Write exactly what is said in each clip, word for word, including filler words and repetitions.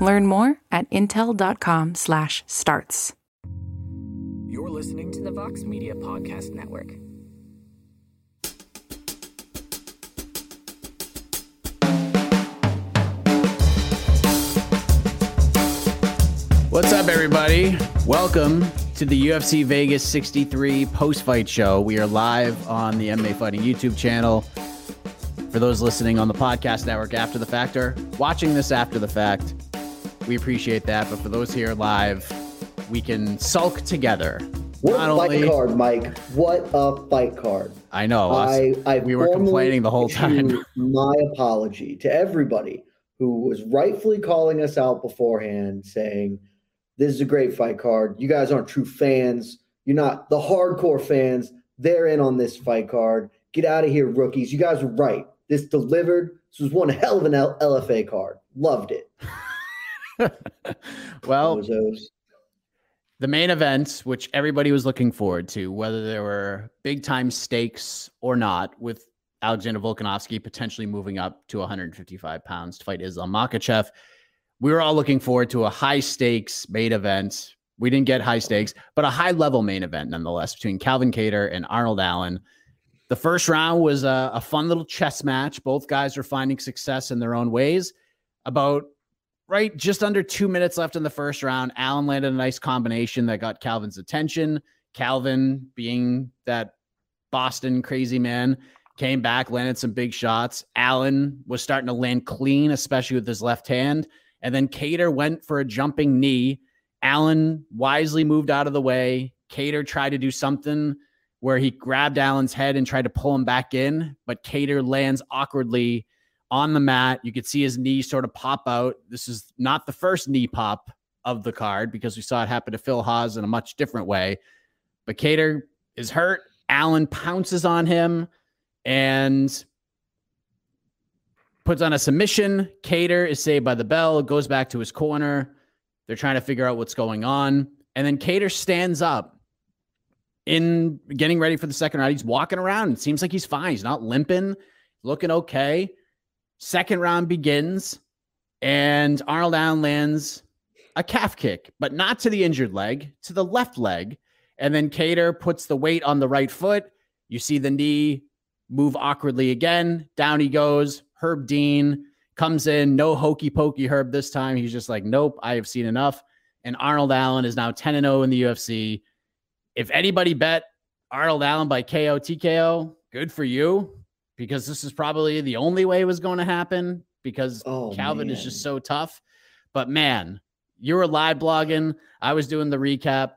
Learn more at intel dot com slash starts. You're listening to the Vox Media Podcast Network. What's up, everybody? Welcome to the U F C Vegas sixty-three post-fight show. We are live on the M M A Fighting YouTube channel. For those listening on the podcast network after the fact or watching this after the fact, we appreciate that. But for those here live, we can sulk together. What Not a fight only... card, Mike. What a fight card. I know. I, I we were complaining the whole time. My apology to everybody who was rightfully calling us out beforehand, saying, this is a great fight card. You guys aren't true fans. You're not the hardcore fans. They're in on this fight card. Get out of here, rookies. You guys were right. This delivered. This was one hell of an L F A card. Loved it. Well, the main event, which everybody was looking forward to, whether there were big time stakes or not, with Alexander Volkanovsky potentially moving up to one fifty-five pounds to fight Islam Makhachev. We were all looking forward to a high stakes main event. We didn't get high stakes, but a high level main event nonetheless between Calvin Kattar and Arnold Allen. The first round was a, a fun little chess match. Both guys are finding success in their own ways. About right just under two minutes left in the first round, Allen landed a nice combination that got Calvin's attention. Calvin, being that Boston crazy man, came back, landed some big shots. Allen was starting to land clean, especially with his left hand. And then Kattar went for a jumping knee. Allen wisely moved out of the way. Kattar tried to do something where he grabbed Allen's head and tried to pull him back in, but Kattar lands awkwardly on the mat. You could see his knee sort of pop out. This is not the first knee pop of the card because we saw it happen to Phil Haas in a much different way. But Kattar is hurt. Allen pounces on him and puts on a submission. Kattar is saved by the bell, goes back to his corner. They're trying to figure out what's going on. And then Kattar stands up in getting ready for the second round. He's walking around. It seems like he's fine. He's not limping, looking okay. Second round begins, and Arnold Allen lands a calf kick, but not to the injured leg, to the left leg. And then Kattar puts the weight on the right foot. You see the knee move awkwardly again. Down he goes. Herb Dean comes in, no hokey pokey Herb this time. He's just like, nope, I have seen enough. And Arnold Allen is now ten and oh in the U F C. If anybody bet Arnold Allen by K O, T K O, good for you, because this is probably the only way it was going to happen, because oh, Calvin man. is just so tough. But man, you were live blogging. I was doing the recap.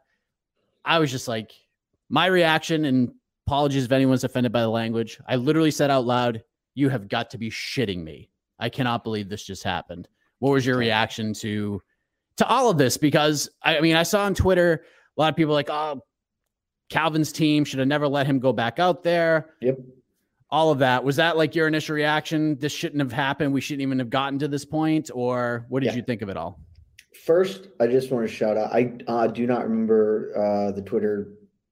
I was just like, my reaction, and apologies if anyone's offended by the language, I literally said out loud, you have got to be shitting me. I cannot believe this just happened. What was your reaction to to all of this? Because, I mean, I saw on Twitter, a lot of people like, oh, Calvin's team should have never let him go back out there. Yep. All of that. Was that like your initial reaction? This shouldn't have happened. We shouldn't even have gotten to this point. Or what did yeah. you think of it all? First, I just want to shout out. I uh, do not remember uh, the Twitter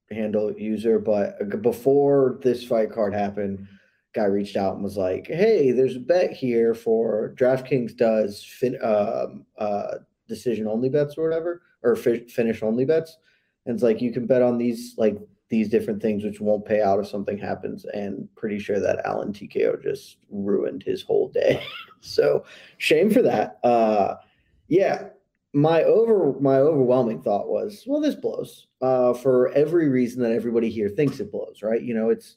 handle user, but before this fight card happened, guy reached out and was like, hey, there's a bet here for DraftKings does fin- um, uh, decision only bets or whatever, or fi- finish only bets. And it's like, you can bet on these, like these different things, which won't pay out if something happens. And pretty sure that Allen T K O just ruined his whole day. So shame for that. Uh, yeah. my over my overwhelming thought was, well, this blows uh, for every reason that everybody here thinks it blows, right? You know, it's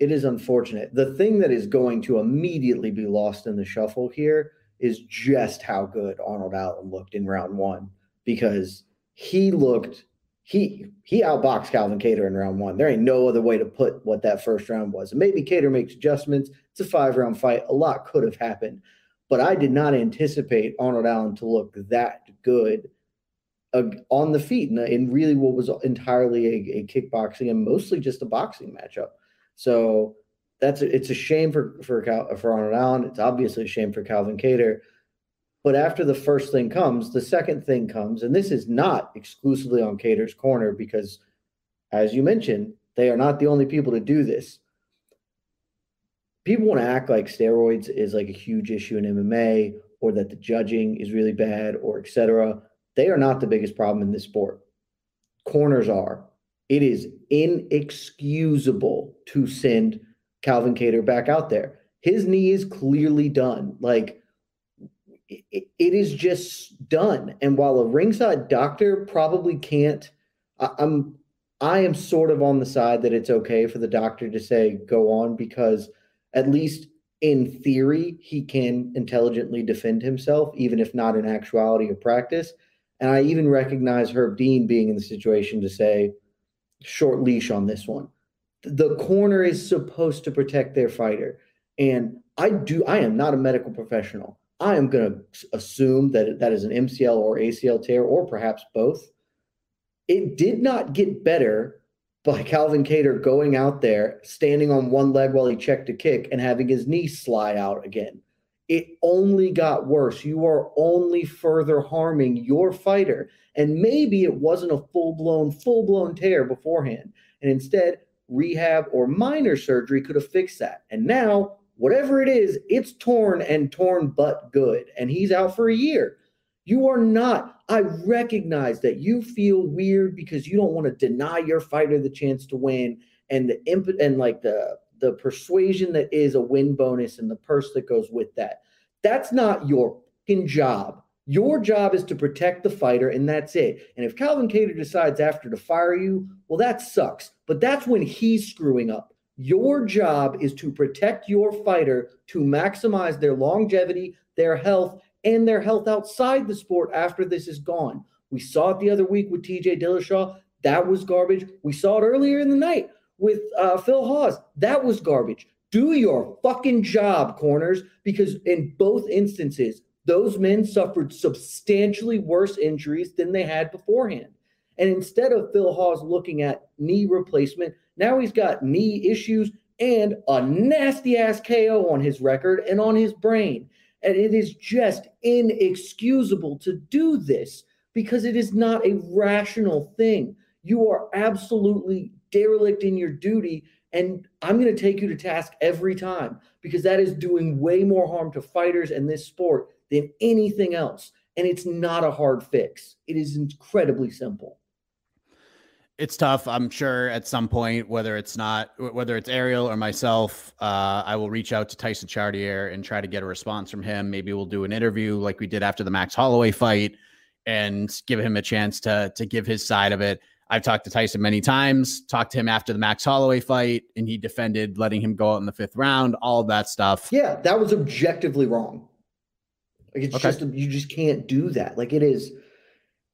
it is unfortunate. The thing that is going to immediately be lost in the shuffle here is just how good Arnold Allen looked in round one, because he looked he he outboxed Calvin Kattar in round one. There ain't no other way to put what that first round was. And maybe Kattar makes adjustments. It's a five-round fight. A lot could have happened. But I did not anticipate Arnold Allen to look that good uh, on the feet in, in really what was entirely a, a kickboxing and mostly just a boxing matchup. So that's a, it's a shame for for, Cal, for Arnold Allen. It's obviously a shame for Calvin Kattar. But after the first thing comes, the second thing comes, and this is not exclusively on Kattar's corner because, as you mentioned, they are not the only people to do this. People want to act like steroids is like a huge issue in M M A, or that the judging is really bad, or et cetera. They are not the biggest problem in this sport. Corners are. It is inexcusable to send Calvin Kattar back out there. His knee is clearly done. Like, it, it is just done. And while a ringside doctor probably can't, I, I'm, I am sort of on the side that it's okay for the doctor to say go on, because at least in theory, he can intelligently defend himself, even if not in actuality or practice. And I even recognize Herb Dean being in the situation to say, short leash on this one. The corner is supposed to protect their fighter. And I do. I am not a medical professional. I am going to assume that that is an M C L or A C L tear, or perhaps both. It did not get better by Calvin Kattar going out there, standing on one leg while he checked a kick and having his knee slide out again. It only got worse. You are only further harming your fighter. And maybe it wasn't a full-blown, full-blown tear beforehand. And instead, rehab or minor surgery could have fixed that. And now, whatever it is, it's torn and torn but good. And he's out for a year. You are not. I recognize that you feel weird because you don't want to deny your fighter the chance to win, and the imp- and like the, the persuasion that is a win bonus and the purse that goes with that. That's not your fucking job. Your job is to protect the fighter, and that's it. And if Calvin Kattar decides after to fire you, well, that sucks. But that's when he's screwing up. Your job is to protect your fighter, to maximize their longevity, their health, and their health outside the sport after this is gone. We saw it the other week with T J Dillashaw. That was garbage. We saw it earlier in the night with uh, Phil Haas. That was garbage. Do your fucking job, corners, because in both instances, those men suffered substantially worse injuries than they had beforehand. And instead of Phil Haas looking at knee replacement, now he's got knee issues and a nasty-ass K O on his record and on his brain. And it is just inexcusable to do this because it is not a rational thing. You are absolutely derelict in your duty, and I'm going to take you to task every time because that is doing way more harm to fighters and this sport than anything else. And it's not a hard fix. It is incredibly simple. It's tough. I'm sure at some point, whether it's not, whether it's Ariel or myself, uh, I will reach out to Tyson Chartier and try to get a response from him. Maybe we'll do an interview like we did after the Max Holloway fight and give him a chance to, to give his side of it. I've talked to Tyson many times, talked to him after the Max Holloway fight, and he defended letting him go out in the fifth round, all of that stuff. Yeah, that was objectively wrong. Like it's okay. just, you just can't do that. Like it is,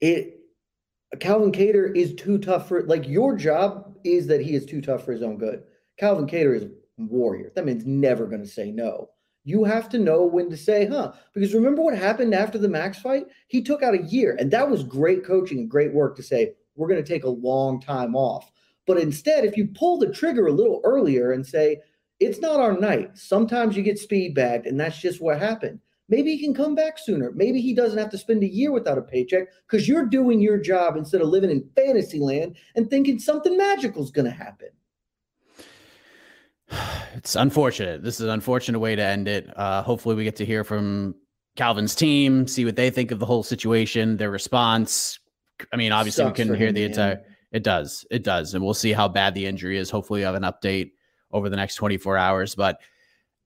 it, Calvin Kattar is too tough for, like, your job is that he is too tough for his own good. Calvin Kattar is a warrior. That means never going to say no. You have to know when to say, huh? Because remember what happened after the Max fight? He took out a year, and that was great coaching and great work to say, we're going to take a long time off. But instead, if you pull the trigger a little earlier and say, it's not our night. Sometimes you get speed bagged, and that's just what happened. Maybe he can come back sooner. Maybe he doesn't have to spend a year without a paycheck because you're doing your job instead of living in fantasy land and thinking something magical is going to happen. It's unfortunate. This is an unfortunate way to end it. Uh, hopefully we get to hear from Calvin's team, see what they think of the whole situation, their response. I mean, obviously we couldn't hear the entire, it does, it does. And we'll see how bad the injury is. Hopefully we have an update over the next twenty-four hours, but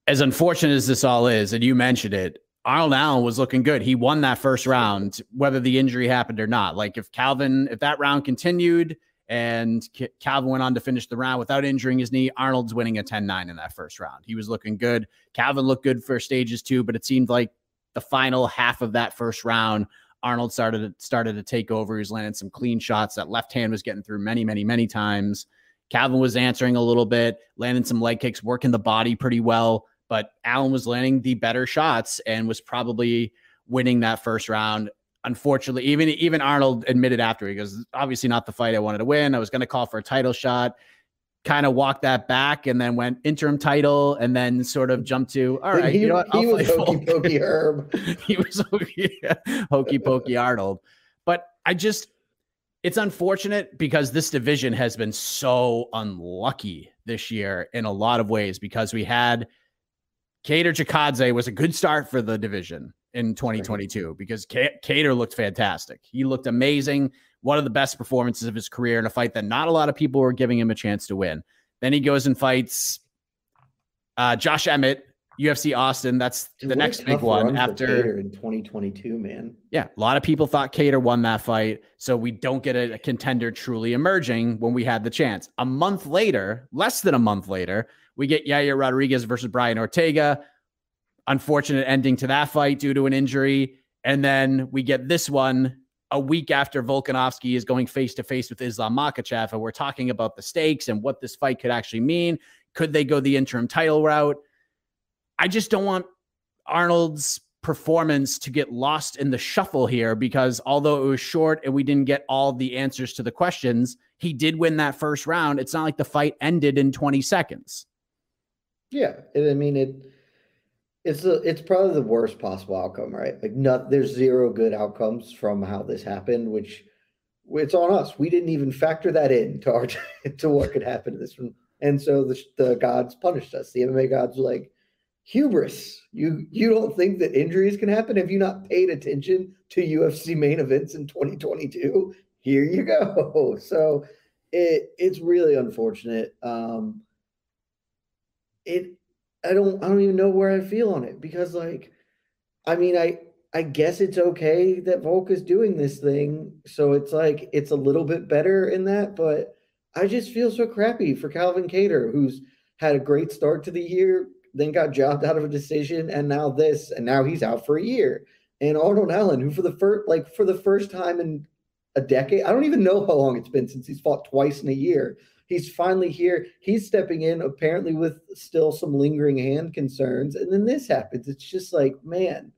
as unfortunate as this all is, and you mentioned it, Arnold Allen was looking good. He won that first round, whether the injury happened or not. Like if Calvin, if that round continued and K Calvin went on to finish the round without injuring his knee, Arnold's winning a ten nine in that first round. He was looking good. Calvin looked good for stages too, but it seemed like the final half of that first round, Arnold started, started to take over. He was landing some clean shots. That left hand was getting through many, many, many times. Calvin was answering a little bit, landing some leg kicks, working the body pretty well. But Allen was landing the better shots and was probably winning that first round. Unfortunately, even, even Arnold admitted after, he goes, obviously not the fight I wanted to win. I was going to call for a title shot, kind of walked that back, and then went interim title, and then sort of jumped to, all right, he, you know what, I'll he, was hokey pokey Herb. he was hokey, yeah, hokey pokey Arnold. But I just, it's unfortunate because this division has been so unlucky this year in a lot of ways, because we had Kattar Chikadze was a good start for the division in twenty twenty-two because Kattar looked fantastic. He looked amazing. One of the best performances of his career in a fight that not a lot of people were giving him a chance to win. Then he goes and fights uh, Josh Emmett, U F C Austin. That's Dude, the next big one after Kattar in twenty twenty-two, man. Yeah. A lot of people thought Kattar won that fight. So we don't get a, a contender truly emerging when we had the chance. A month later, less than a month later, we get Yair Rodriguez versus Brian Ortega. Unfortunate ending to that fight due to an injury. And then we get this one a week after Volkanovsky is going face-to-face with Islam Makhachev. And we're talking about the stakes and what this fight could actually mean. Could they go the interim title route? I just don't want Arnold's performance to get lost in the shuffle here, because although it was short and we didn't get all the answers to the questions, he did win that first round. It's not like the fight ended in twenty seconds. Yeah, and I mean it. It's a, it's probably the worst possible outcome, right? Like, not there's zero good outcomes from how this happened, which it's on us. We didn't even factor that in to our to what could happen to this one, and so the the gods punished us. The M M A gods were like, hubris. You you don't think that injuries can happen? Have you not paid attention to U F C main events in twenty twenty-two? Here you go. So it it's really unfortunate. Um, It, I don't, I don't even know where I feel on it, because like, I mean, I, I guess it's okay that Volk is doing this thing. So it's like, it's a little bit better in that, but I just feel so crappy for Calvin Kattar, who's had a great start to the year, then got jobbed out of a decision. And now this, and now he's out for a year. And Arnold Allen, who for the first, like for the first time in a decade, I don't even know how long it's been since he's fought twice in a year. He's finally here. He's stepping in, apparently with still some lingering hand concerns. And then this happens. It's just like, man,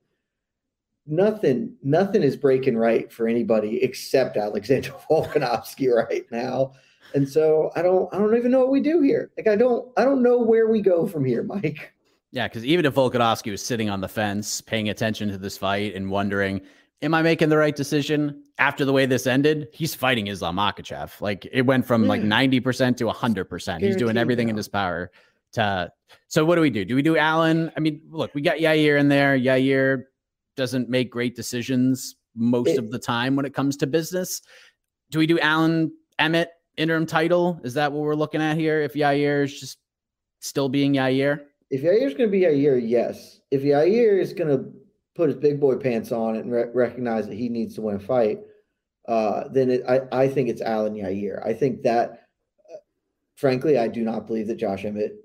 nothing, nothing is breaking right for anybody except Alexander Volkanovsky right now. And so I don't, I don't even know what we do here. Like, I don't, I don't know where we go from here, Mike. Yeah. Cause even if Volkanovsky was sitting on the fence, paying attention to this fight and wondering, am I making the right decision after the way this ended? He's fighting Islam Makhachev. Like, it went from yeah. like ninety percent to one hundred percent. He's doing everything now in his power to. So what do we do? Do we do Allen? I mean, look, we got Yair in there. Yair doesn't make great decisions most it, of the time when it comes to business. Do we do Allen, Emmett, interim title? Is that what we're looking at here? If Yair is just still being Yair? If Yair is going to be Yair, yes. If Yair is going to put his big boy pants on and re recognize that he needs to win a fight, uh, then it, I, I think it's Allen Yair. I think that, uh, frankly, I do not believe that Josh Emmett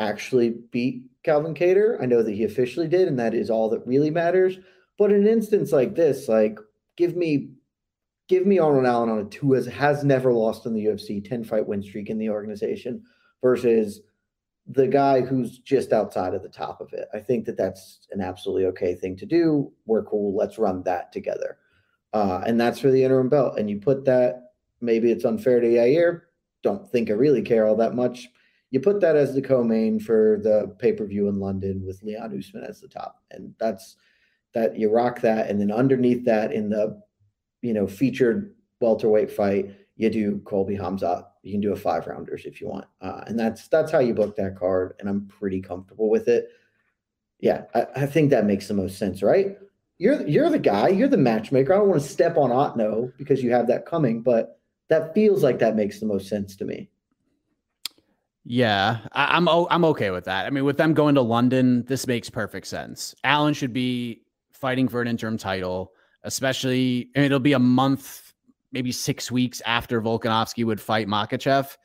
actually beat Calvin Kattar. I know that he officially did, and that is all that really matters. But in an instance like this, like, give me give me Arnold Allen on a two as has never lost in the U F C, ten-fight win streak in the organization, versus the guy who's just outside of the top of it. I think that that's an absolutely okay thing to do. We're cool. Let's run that together. Uh, and that's for the interim belt. And you put that, maybe it's unfair to Yair. Don't think I really care all that much. You put that as the co-main for the pay-per-view in London with Leon Usman as the top. And that's that you rock that. And then underneath that, in the, you know, featured welterweight fight, you do Colby Hamzat. You can do a five rounders if you want. Uh, and that's, that's how you book that card. And I'm pretty comfortable with it. Yeah. I, I think that makes the most sense, right? You're, you're the guy, you're the matchmaker. I don't want to step on Otno because you have that coming, but that feels like that makes the most sense to me. Yeah, I, I'm I'm okay with that. I mean, with them going to London, this makes perfect sense. Allen should be fighting for an interim title, especially, and it'll be a month, maybe six weeks after Volkanovsky would fight Makhachev,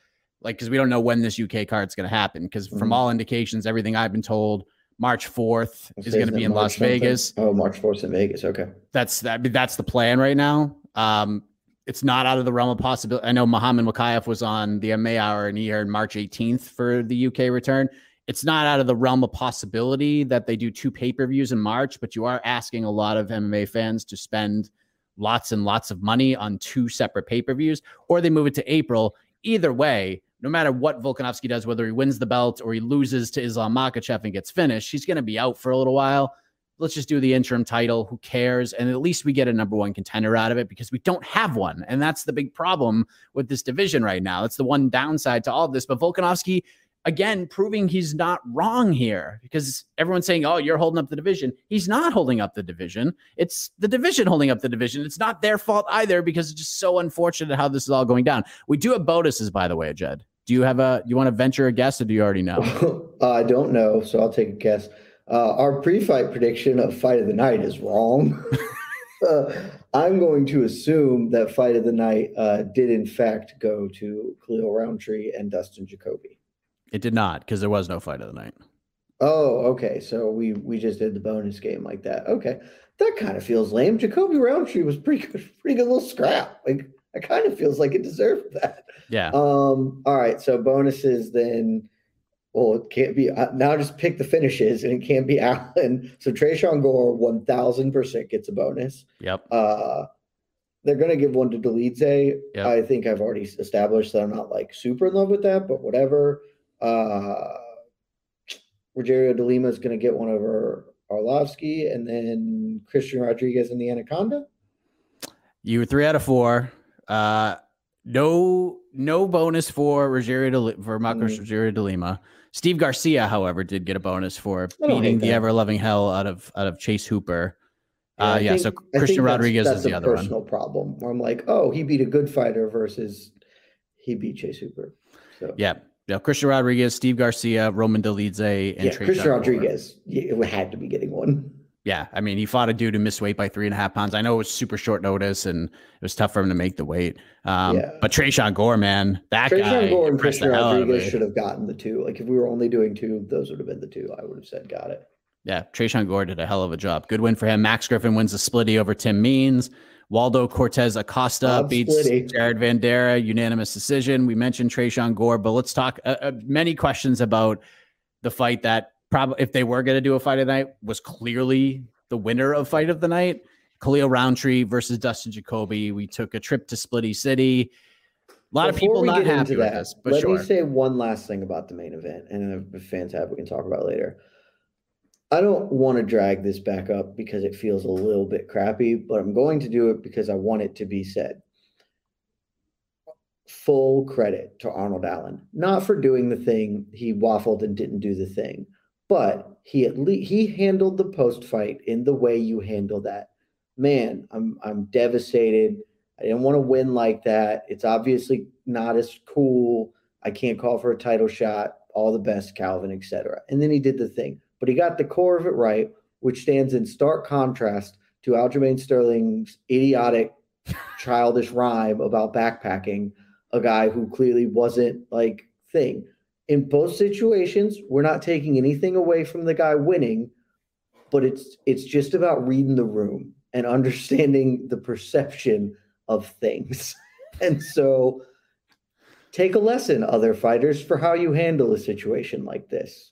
like, because we don't know when this U K card's going to happen. Because mm-hmm. from all indications, everything I've been told, March fourth is going to be in Las Vegas. Oh, March fourth in Vegas. Okay, that's that. That's the plan right now. Um, It's not out of the realm of possibility. I know Muhammad Wakayev was on the M M A Hour and he aired March eighteenth for the U K return. It's not out of the realm of possibility that they do two pay-per-views in March, but you are asking a lot of M M A fans to spend lots and lots of money on two separate pay-per-views, or they move it to April. Either way, no matter what Volkanovsky does, whether he wins the belt or he loses to Islam Makhachev and gets finished, he's going to be out for a little while. Let's just do the interim title. Who cares? And at least we get a number one contender out of it, because we don't have one. And that's the big problem with this division right now. It's the one downside to all of this. But Volkanovsky, again, proving he's not wrong here, because everyone's saying, oh, you're holding up the division. He's not holding up the division. It's the division holding up the division. It's not their fault either, because it's just so unfortunate how this is all going down. We do have bonuses, by the way, Jed. Do you have a, you want to venture a guess, or do you already know? uh, I don't know. So I'll take a guess. Uh, our pre-fight prediction of Fight of the Night is wrong. uh, I'm going to assume that Fight of the Night uh, did, in fact, go to Khalil Rountree and Dustin Jacoby. It did not, because there was no Fight of the Night. Oh, okay. So we, we just did the bonus game like that. Okay. That kind of feels lame. Jacoby Rountree was pretty good, pretty good little scrap. Like, it kind of feels like it deserved that. Yeah. Um. All right. So bonuses then... Well, it can't be uh, now. Just pick the finishes, and it can't be Allen. So Tresean Gore, one thousand percent gets a bonus. Yep. Uh, they're gonna give one to Dolidze. Yep. I think I've already established that I'm not like super in love with that, but whatever. Uh, Rogerio de Lima is gonna get one over Arlovski, and then Christian Rodriguez and the Anaconda. You were three out of four. Uh, no, no bonus for Rogerio de, for Marcos mm. Rogerio de Lima. Steve Garcia, however, did get a bonus for beating the ever-loving hell out of out of Chase Hooper. Yeah, uh, yeah think, so Christian Rodriguez that's, that's is the other one. That's a personal problem where I'm like, oh, he beat a good fighter versus he beat Chase Hooper. So. Yeah, yeah. Christian Rodriguez, Steve Garcia, Roman Dolidze, and yeah, Trace Christian Hooper. Rodriguez had to be getting one. Yeah, I mean, he fought a dude who missed weight by three and a half pounds. I know it was super short notice, and it was tough for him to make the weight. Um, yeah. But Tresean Gore, man, that Tresean guy. Tresean Gore and Christian Rodriguez should have gotten the two. Like, if we were only doing two, those would have been the two. I would have said, got it. Yeah, Tresean Gore did a hell of a job. Good win for him. Max Griffin wins the splitty over Tim Means. Waldo Cortez Acosta Bob beats splitty. Jared Vandera, unanimous decision. We mentioned Tresean Gore, but let's talk uh, uh, many questions about the fight that, probably, if they were going to do a Fight of the Night, was clearly the winner of Fight of the Night. Khalil Rountree versus Dustin Jacoby. We took a trip to Splitty City. A lot Before of people not happy that, with this, but let sure. me say one last thing about the main event, and the fans have we can talk about later. I don't want to drag this back up because it feels a little bit crappy, but I'm going to do it because I want it to be said. Full credit to Arnold Allen, not for doing the thing. He waffled and didn't do the thing. But he at least he handled the post fight in the way you handle that. Man, I'm I'm devastated. I didn't want to win like that. It's obviously not as cool. I can't call for a title shot. All the best, Calvin, et cetera. And then he did the thing, but he got the core of it right, which stands in stark contrast to Aljamain Sterling's idiotic, childish rhyme about backpacking a guy who clearly wasn't like thing. In both situations, we're not taking anything away from the guy winning, but it's it's just about reading the room and understanding the perception of things. And so take a lesson, other fighters, for how you handle a situation like this.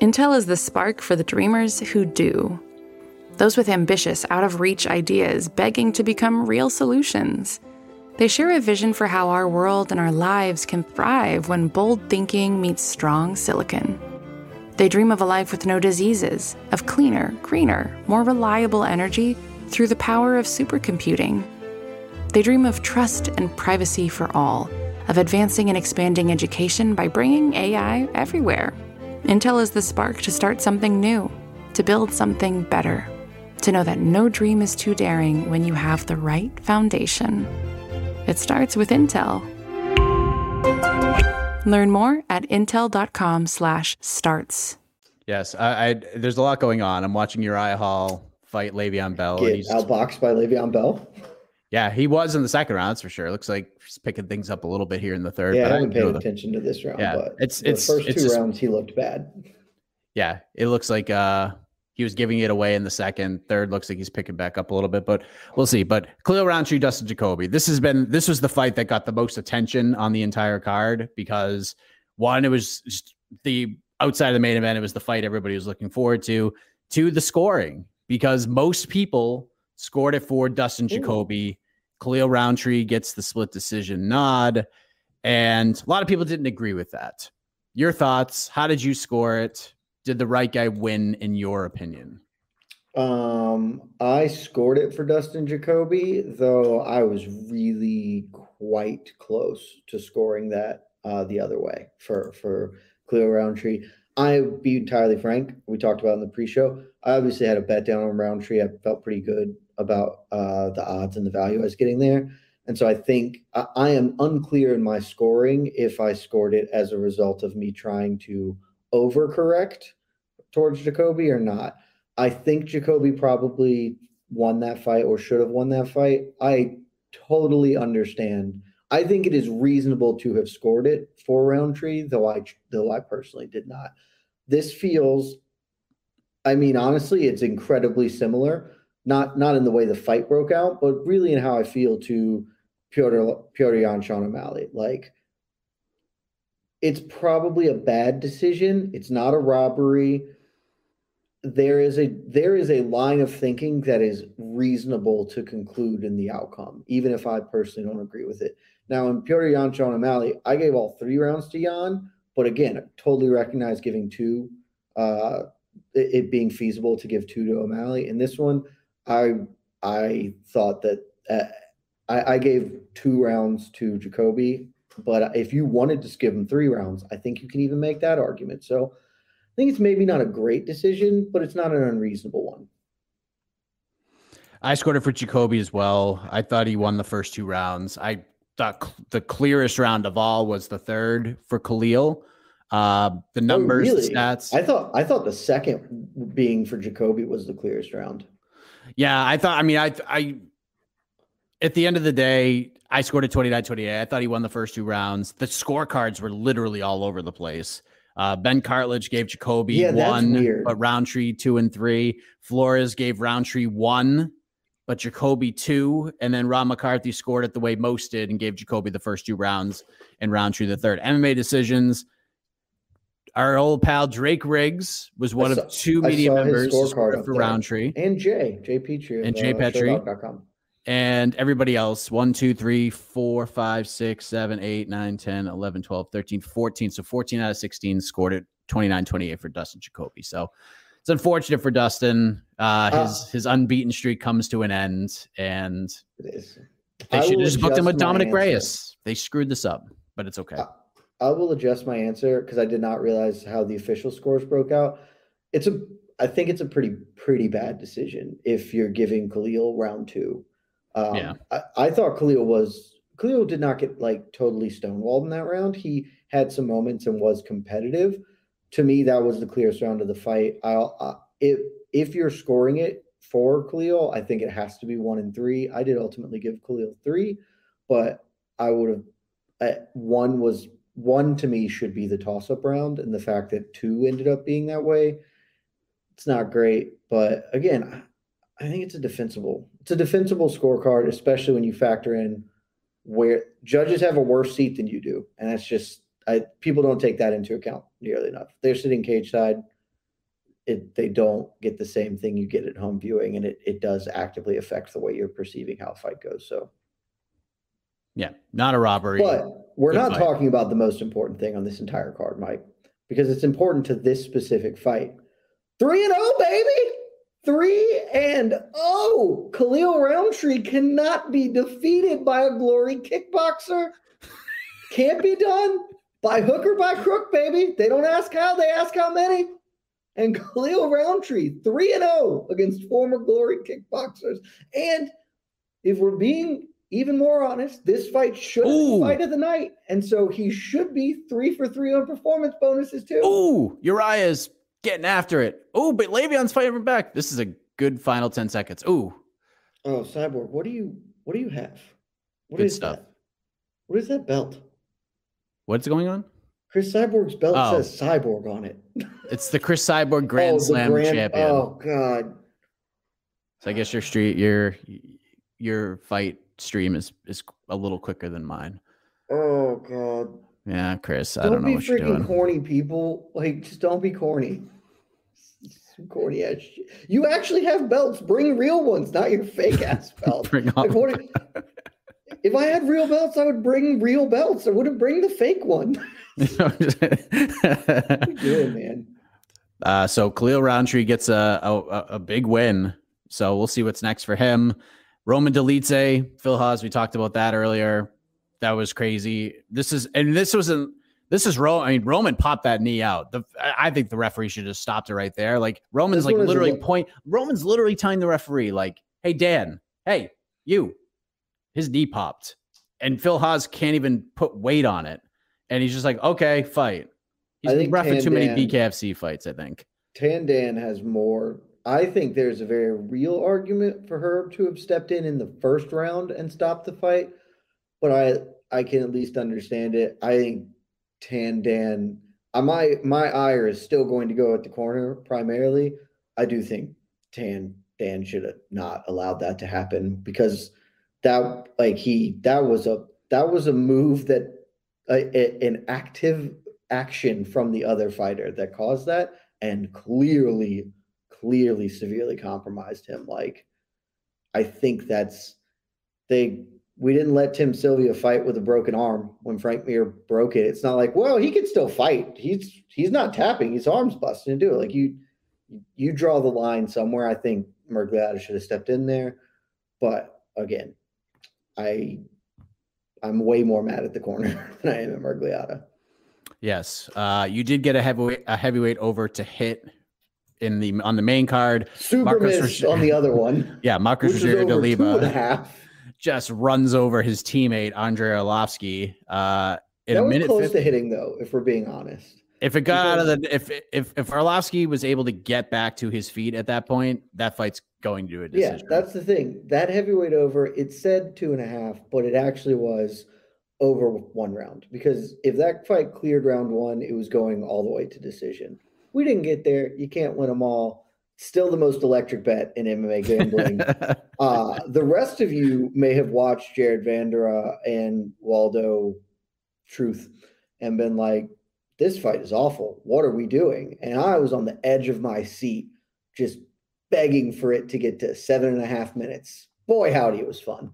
Intel is the spark for the dreamers who do. Those with ambitious, out-of-reach ideas begging to become real solutions. They share a vision for how our world and our lives can thrive when bold thinking meets strong silicon. They dream of a life with no diseases, of cleaner, greener, more reliable energy through the power of supercomputing. They dream of trust and privacy for all, of advancing and expanding education by bringing A I everywhere. Intel is the spark to start something new, to build something better, to know that no dream is too daring when you have the right foundation. It starts with Intel. Learn more at intel.com slash starts. Yes, I, I, there's a lot going on. I'm watching Uriah Hall fight Le'Veon Bell. Get and he's outboxed by Le'Veon Bell? Yeah, he was in the second round, that's for sure. It looks like he's picking things up a little bit here in the third. Yeah, but I haven't I paid attention to this round, yeah, but it's, it's, the first it's two just, rounds he looked bad. Yeah, it looks like uh, he was giving it away in the second. Third looks like he's picking back up a little bit, but we'll see. But Khalil Rountree, Dustin Jacoby. This has been this was the fight that got the most attention on the entire card because, one, it was just the outside of the main event. It was the fight everybody was looking forward to. Two, the scoring, because most people scored it for Dustin Jacoby. Ooh. Khalil Rountree gets the split decision nod, and a lot of people didn't agree with that. Your thoughts? How did you score it? Did the right guy win, in your opinion? Um, I scored it for Dustin Jacoby, though I was really quite close to scoring that uh, the other way for, for Khalil Rountree. I'll be entirely frank. We talked about in the pre-show. I obviously had a bet down on Rountree. I felt pretty good about uh, the odds and the value I was getting there. And so I think I, I am unclear in my scoring if I scored it as a result of me trying to overcorrect towards Jacoby or not. I think Jacoby probably won that fight or should have won that fight. I totally understand. I think it is reasonable to have scored it for Rountree, though I though I personally did not. This feels, I mean, honestly, it's incredibly similar. Not not in the way the fight broke out, but really in how I feel to Petr Petr Yan, Sean O'Malley. Like, it's probably a bad decision. It's not a robbery. There is a there is a line of thinking that is reasonable to conclude in the outcome, even if I personally don't agree with it. Now, in Petr Yan, Sean O'Malley, I gave all three rounds to Yan, but again, I totally recognize giving two, uh, it, it being feasible to give two to O'Malley. In this one, I I thought that uh, I, I gave two rounds to Jacoby, but if you wanted to give him three rounds, I think you can even make that argument. So I think it's maybe not a great decision, but it's not an unreasonable one. I scored it for Jacoby as well. I thought he won the first two rounds. I thought cl- the clearest round of all was the third for Khalil. Uh, the numbers, oh, really? The stats. I thought I thought the second being for Jacoby was the clearest round. Yeah, I thought, I mean, I, I, at the end of the day, I scored a twenty-nine twenty-eight. I thought he won the first two rounds. The scorecards were literally all over the place. Uh, Ben Cartledge gave Jacoby yeah, one, but Rountree two and three. Flores gave Rountree one, but Jacoby two. And then Ron McCarthy scored it the way most did and gave Jacoby the first two rounds and Rountree the third. M M A decisions. Our old pal Drake Riggs was one saw, of two media members for Rountree. And Jay, Jay Petrie. And Jay uh, Petrie. And everybody else, one, two, three, four, five, six, seven, eight, nine, ten, eleven, twelve, thirteen, fourteen. So fourteen out of sixteen scored it, twenty-nine twenty-eight for Dustin Jacoby. So it's unfortunate for Dustin. Uh, his uh, his unbeaten streak comes to an end, and they should have just booked him with Dominic Reyes. They screwed this up, but it's okay. Uh, I will adjust my answer because I did not realize how the official scores broke out. It's a I think it's a pretty, pretty bad decision if you're giving Khalil round two. Um, yeah. I, I thought Khalil was, Khalil did not get like totally stonewalled in that round. He had some moments and was competitive. To me, that was the clearest round of the fight. I'll, uh, if, if you're scoring it for Khalil, I think it has to be one and three. I did ultimately give Khalil three, but I would have, uh, one was, one to me should be the toss-up round, and the fact that two ended up being that way, it's not great. But again, I think it's a defensible, it's a defensible scorecard, especially when you factor in where judges have a worse seat than you do. And that's just, I, people don't take that into account nearly enough. They're sitting cage side. It, they don't get the same thing you get at home viewing. And it, it does actively affect the way you're perceiving how a fight goes. So yeah, not a robbery. But we're Good not fight. talking about the most important thing on this entire card, Mike, because it's important to this specific fight. Three and oh, baby! Three and oh! Khalil Rountree cannot be defeated by a glory kickboxer. Can't be done by hook or by crook, baby. They don't ask how, they ask how many. And Khalil Rountree, three and oh against former glory kickboxers. And if we're being even more honest, this fight should be fight of the night. And so he should be three for three on performance bonuses too. Ooh, Uriah's getting after it. Oh, but Le'Veon's fighting from back. This is a good final ten seconds. Ooh. Oh, Cyborg, what do you what do you have? What good is stuff. That? What is that belt? What's going on? Chris Cyborg's belt oh. says Cyborg on it. It's the Chris Cyborg Grand oh, Slam Grand, champion. Oh God. So I guess your street your your fight stream is is a little quicker than mine. Oh God. Yeah, Chris. Don't I don't know what you're doing. Don't be freaking corny, people. Like, just don't be corny. Some corny ass shit. You actually have belts. Bring real ones, not your fake ass belts. Bring like, what if, if I had real belts, I would bring real belts. I wouldn't bring the fake one. What are you doing, man? Uh, so Khalil Rountree gets a, a a big win. So we'll see what's next for him. Roman Dolidze, Phil Haas. We talked about that earlier. That was crazy. This is, and this wasn't, this is Roman. I mean, Roman popped that knee out. The, I think the referee should have stopped it right there. Like Roman's like literally point. Roman's literally telling the referee like, hey, Dan, hey, you, his knee popped and Phil Haas can't even put weight on it. And he's just like, okay, fight. He's ref for too many B K F C fights. I think Tan Dan has more. I think there's a very real argument for her to have stepped in in the first round and stopped the fight. But I, I can at least understand it. I think Tan Dan, I, my my ire is still going to go at the corner primarily. I do think Tan Dan should have not allowed that to happen because that like he that was a that was a move that a, a, an active action from the other fighter that caused that and clearly clearly severely compromised him. Like I think that's they. We didn't let Tim Sylvia fight with a broken arm when Frank Mir broke it. It's not like, well, he can still fight. He's he's not tapping. His arm's busted and do it. Like you, you draw the line somewhere. I think Mergliata should have stepped in there, but again, I, I'm way more mad at the corner than I am at Mergliata. Yes, uh, you did get a heavyweight a heavyweight over to hit in the on the main card. Super missed on the other one. Yeah, Marcus Rogerio de Lima. Two and a half. Just runs over his teammate Andrei Arlovski uh, in that a minute. Was close to hitting though, if we're being honest. If it got because out of the, if if if Arlovski was able to get back to his feet at that point, that fight's going to a decision. Yeah, that's the thing. That heavyweight over, it said two and a half, but it actually was over one round because if that fight cleared round one, it was going all the way to decision. We didn't get there. You can't win them all. Still the most electric bet in M M A gambling. uh, the rest of you may have watched Jared Vandera and Waldo Truth and been like, this fight is awful. What are we doing? And I was on the edge of my seat, just begging for it to get to seven and a half minutes. Boy, howdy, it was fun.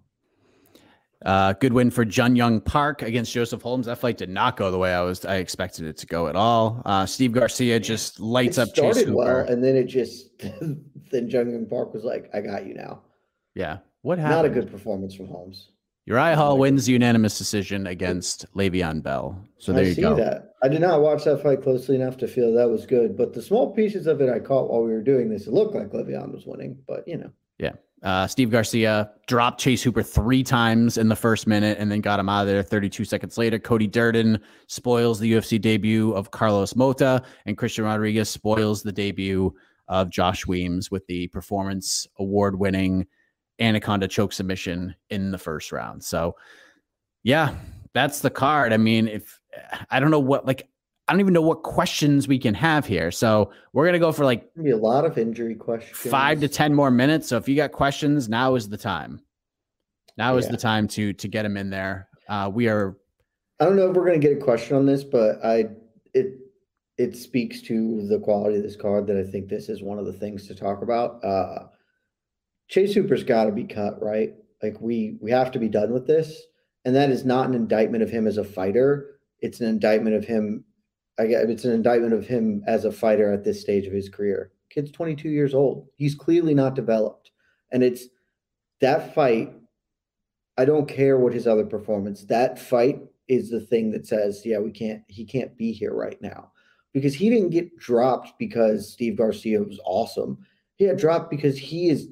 Uh, good win for Jun Yong Park against Joseph Holmes. That fight did not go the way I was I expected it to go at all. Uh, Steve Garcia just lights it up started Chase Hooper. Well, and then it just then Jun Yong Park was like, I got you now. Yeah. What happened? Not a good performance from Holmes. Uriah Hall wins unanimous decision against Le'Veon Bell. So there I you see go. That. I did not watch that fight closely enough to feel that was good, but the small pieces of it I caught while we were doing this, it looked like Le'Veon was winning, but you know. Yeah. Uh, Steve Garcia dropped Chase Hooper three times in the first minute and then got him out of there thirty-two seconds later. Cody Durden spoils the U F C debut of Carlos Mota, and Christian Rodriguez spoils the debut of Josh Weems with the performance award-winning Anaconda choke submission in the first round. So yeah, that's the card. I mean, if I don't know what, like, I don't even know what questions we can have here. So we're going to go for like a lot of injury questions, five to ten more minutes. So if you got questions, now is the time. Now yeah. is the time to, to get them in there. Uh, we are, I don't know if we're going to get a question on this, but I, it, it speaks to the quality of this card that I think this is one of the things to talk about. Uh, Chase Hooper's got to be cut, right? Like we we have to be done with this, and that is not an indictment of him as a fighter. It's an indictment of him. I guess it's an indictment of him as a fighter at this stage of his career. Kid's twenty-two years old. He's clearly not developed, and it's that fight. I don't care what his other performance. That fight is the thing that says, yeah, we can't. He can't be here right now, because he didn't get dropped because Steve Garcia was awesome. He got dropped because he is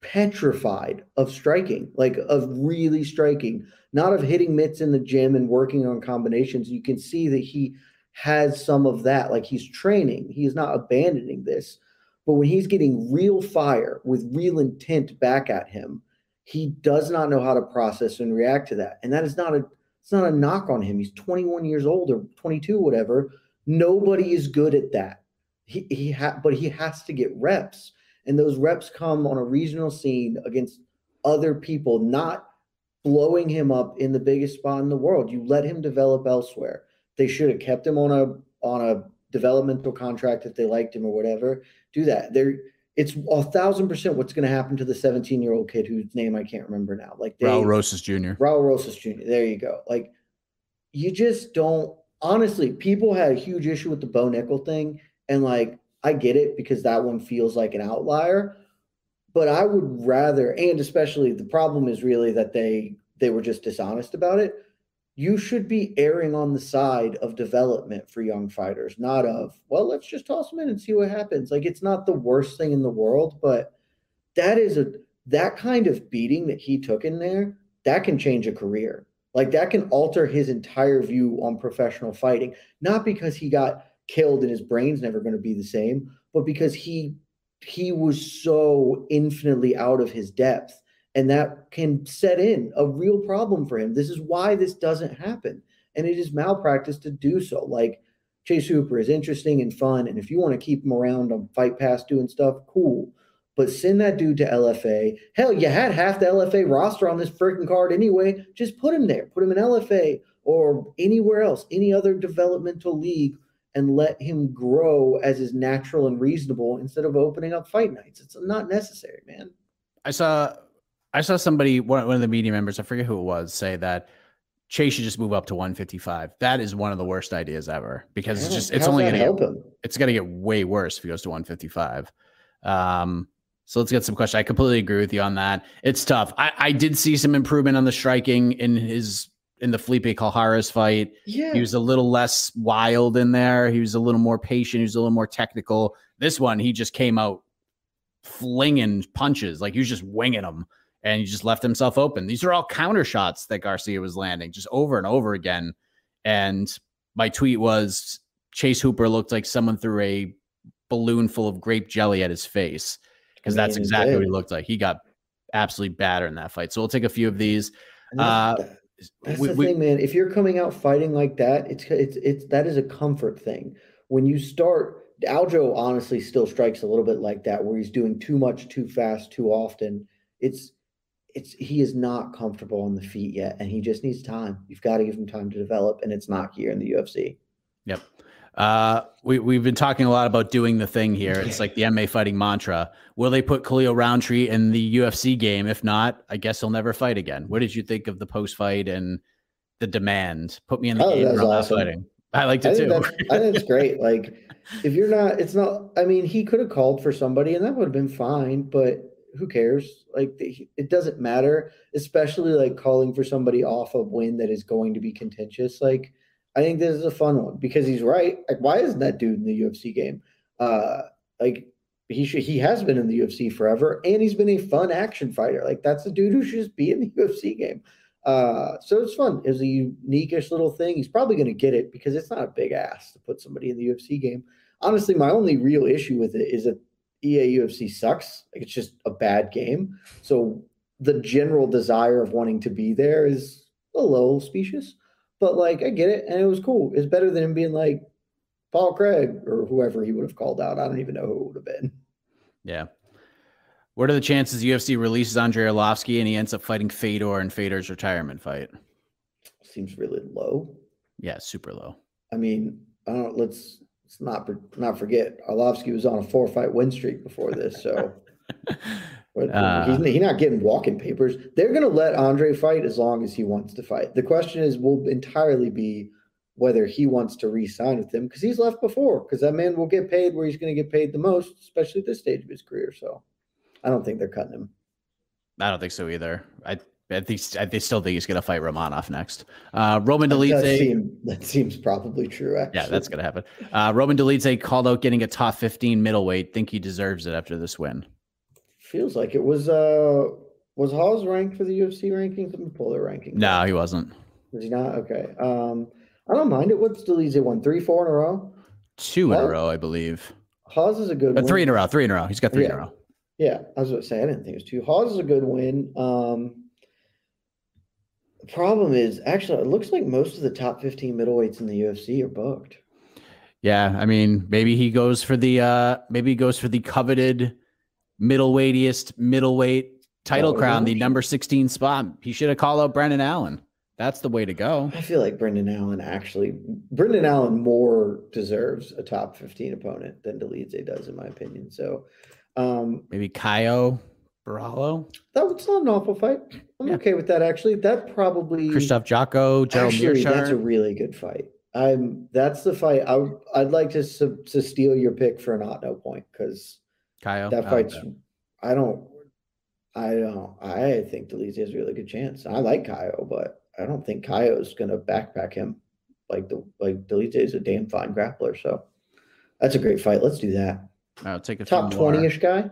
petrified of striking, like of really striking, not of hitting mitts in the gym and working on combinations. You can see that he has some of that, like he's training. He is not abandoning this, but when he's getting real fire with real intent back at him, he does not know how to process and react to that. And that is not a, it's not a knock on him. He's twenty-one years old or twenty-two, whatever. Nobody is good at that. He, he ha- but he has to get reps. And those reps come on a regional scene against other people, not blowing him up in the biggest spot in the world. You let him develop elsewhere. They should have kept him on a on a developmental contract if they liked him or whatever. Do that. They're, it's a thousand percent what's going to happen to the seventeen-year-old kid whose name I can't remember now. Like they, Raul Rosas Junior Raul Rosas Junior There you go. Like you just don't. Honestly, people had a huge issue with the Bo Nickel thing, and like, I get it because that one feels like an outlier, but I would rather, and especially the problem is really that they, they were just dishonest about it. You should be erring on the side of development for young fighters, not of, well, let's just toss them in and see what happens. Like it's not the worst thing in the world, but that is a, that kind of beating that he took in there, that can change a career. Like that can alter his entire view on professional fighting, not because he got killed and his brain's never going to be the same, but because he he was so infinitely out of his depth, and that can set in a real problem for him. This is why this doesn't happen, and it is malpractice to do so. Like Chase Hooper is interesting and fun, and if you want to keep him around on Fight Pass doing stuff, cool, but send that dude to L F A. Hell, you had half the L F A roster on this freaking card anyway. Just put him there. Put him in L F A or anywhere else, any other developmental league, and let him grow as is natural and reasonable instead of opening up fight nights. It's not necessary, man. I saw I saw somebody, one, one of the media members, I forget who it was, say that Chase should just move up to one fifty-five. That is one of the worst ideas ever, because it's just, it's only going to help him. It's going to get way worse if he goes to one fifty-five. Um, so let's get some questions. I completely agree with you on that. It's tough. I, I did see some improvement on the striking in his in the Felipe Calhara's fight. Yeah. He was a little less wild in there. He was a little more patient. He was a little more technical. This one, he just came out flinging punches. Like he was just winging them, and he just left himself open. These are all counter shots that Garcia was landing just over and over again. And my tweet was, Chase Hooper looked like someone threw a balloon full of grape jelly at his face, because that's exactly what he looked like. He got absolutely battered in that fight. So we'll take a few of these. Uh, That's we, the we, thing, man. If you're coming out fighting like that, it's it's it's that is a comfort thing. When you start, Aljo honestly still strikes a little bit like that, where he's doing too much, too fast, too often. It's it's he is not comfortable on the feet yet, and he just needs time. You've got to give him time to develop, and it's not here in the U F C. Yep. Uh, we, we've been talking a lot about doing the thing here. It's like the M M A fighting mantra. Will they put Khalil Rountree in the U F C game? If not, I guess he'll never fight again. What did you think of the post-fight and the demand? Put me in the oh, game or I'm awesome. Not fighting. I liked it I too. That's, I think it's great. Like if you're not, it's not, I mean, he could have called for somebody and that would have been fine, but who cares? Like, it doesn't matter, especially like calling for somebody off a win that is going to be contentious. Like, I think this is a fun one because he's right. Like, why isn't that dude in the U F C game? Uh, like, he should, he has been in the U F C forever, and he's been a fun action fighter. Like, that's the dude who should just be in the U F C game. Uh, so it's fun. It was a unique-ish little thing. He's probably going to get it because it's not a big ass to put somebody in the U F C game. Honestly, my only real issue with it is that E A U F C sucks. Like, it's just a bad game. So the general desire of wanting to be there is a little specious. But, like, I get it, and it was cool. It's better than him being, like, Paul Craig or whoever he would have called out. I don't even know who it would have been. Yeah. What are the chances U F C releases Andrei Arlovski and he ends up fighting Fedor in Fedor's retirement fight? Seems really low. Yeah, super low. I mean, I don't, let's let's not not forget Arlovski was on a four fight win streak before this, so but, uh, he's he's not getting walking papers. They're gonna let Andre fight as long as he wants to fight. The question is, will entirely be whether he wants to re-sign with them because he's left before. Because that man will get paid where he's gonna get paid the most, especially at this stage of his career. So I don't think they're cutting him. I don't think so either. I, I think I they still think he's going to fight Romanov next. Uh, Roman Dolidze. That, seem, that seems probably true. Actually. Yeah, that's going to happen. Uh, Roman Dolidze called out getting a top fifteen middleweight. Think he deserves it after this win. Feels like it was. Uh, was Haas ranked for the U F C rankings? Let me pull their rankings. No, he wasn't. Was he not? Okay. Um, I don't mind it. What's Dolidze won? Three, four in a row. Two Haas? in a row, I believe. Haas is a good. But win. Three in a row. Three in a row. He's got three yeah. in a row. Yeah, I was going to say, I didn't think it was two. Haas is a good win. Um, the problem is, actually, it looks like most of the top fifteen middleweights in the U F C are booked. Yeah, I mean, maybe he goes for the uh, maybe he goes for the coveted middleweightiest middleweight title oh, crown, gosh. the number sixteen spot. He should have called out Brendan Allen. That's the way to go. I feel like Brendan Allen actually, Brendan Allen more deserves a top fifteen opponent than Dolidze does, in my opinion. So. Um, Maybe Kaio Borralho. That was not an awful fight. I'm yeah. okay with that, actually. That probably Christoph Jocko, Gerald Mearsheimer. That's a really good fight. I'm. That's the fight. I I'd like to sub, to steal your pick for an Otto point because Kaio. That fight's. Oh, okay. I don't. I don't. I think Dolidze has a really good chance. I like Kaio, but I don't think Kaio's going to backpack him. Like the like Dolidze is a damn fine grappler. So that's a great fight. Let's do that. I'll take a top twenty-ish guy.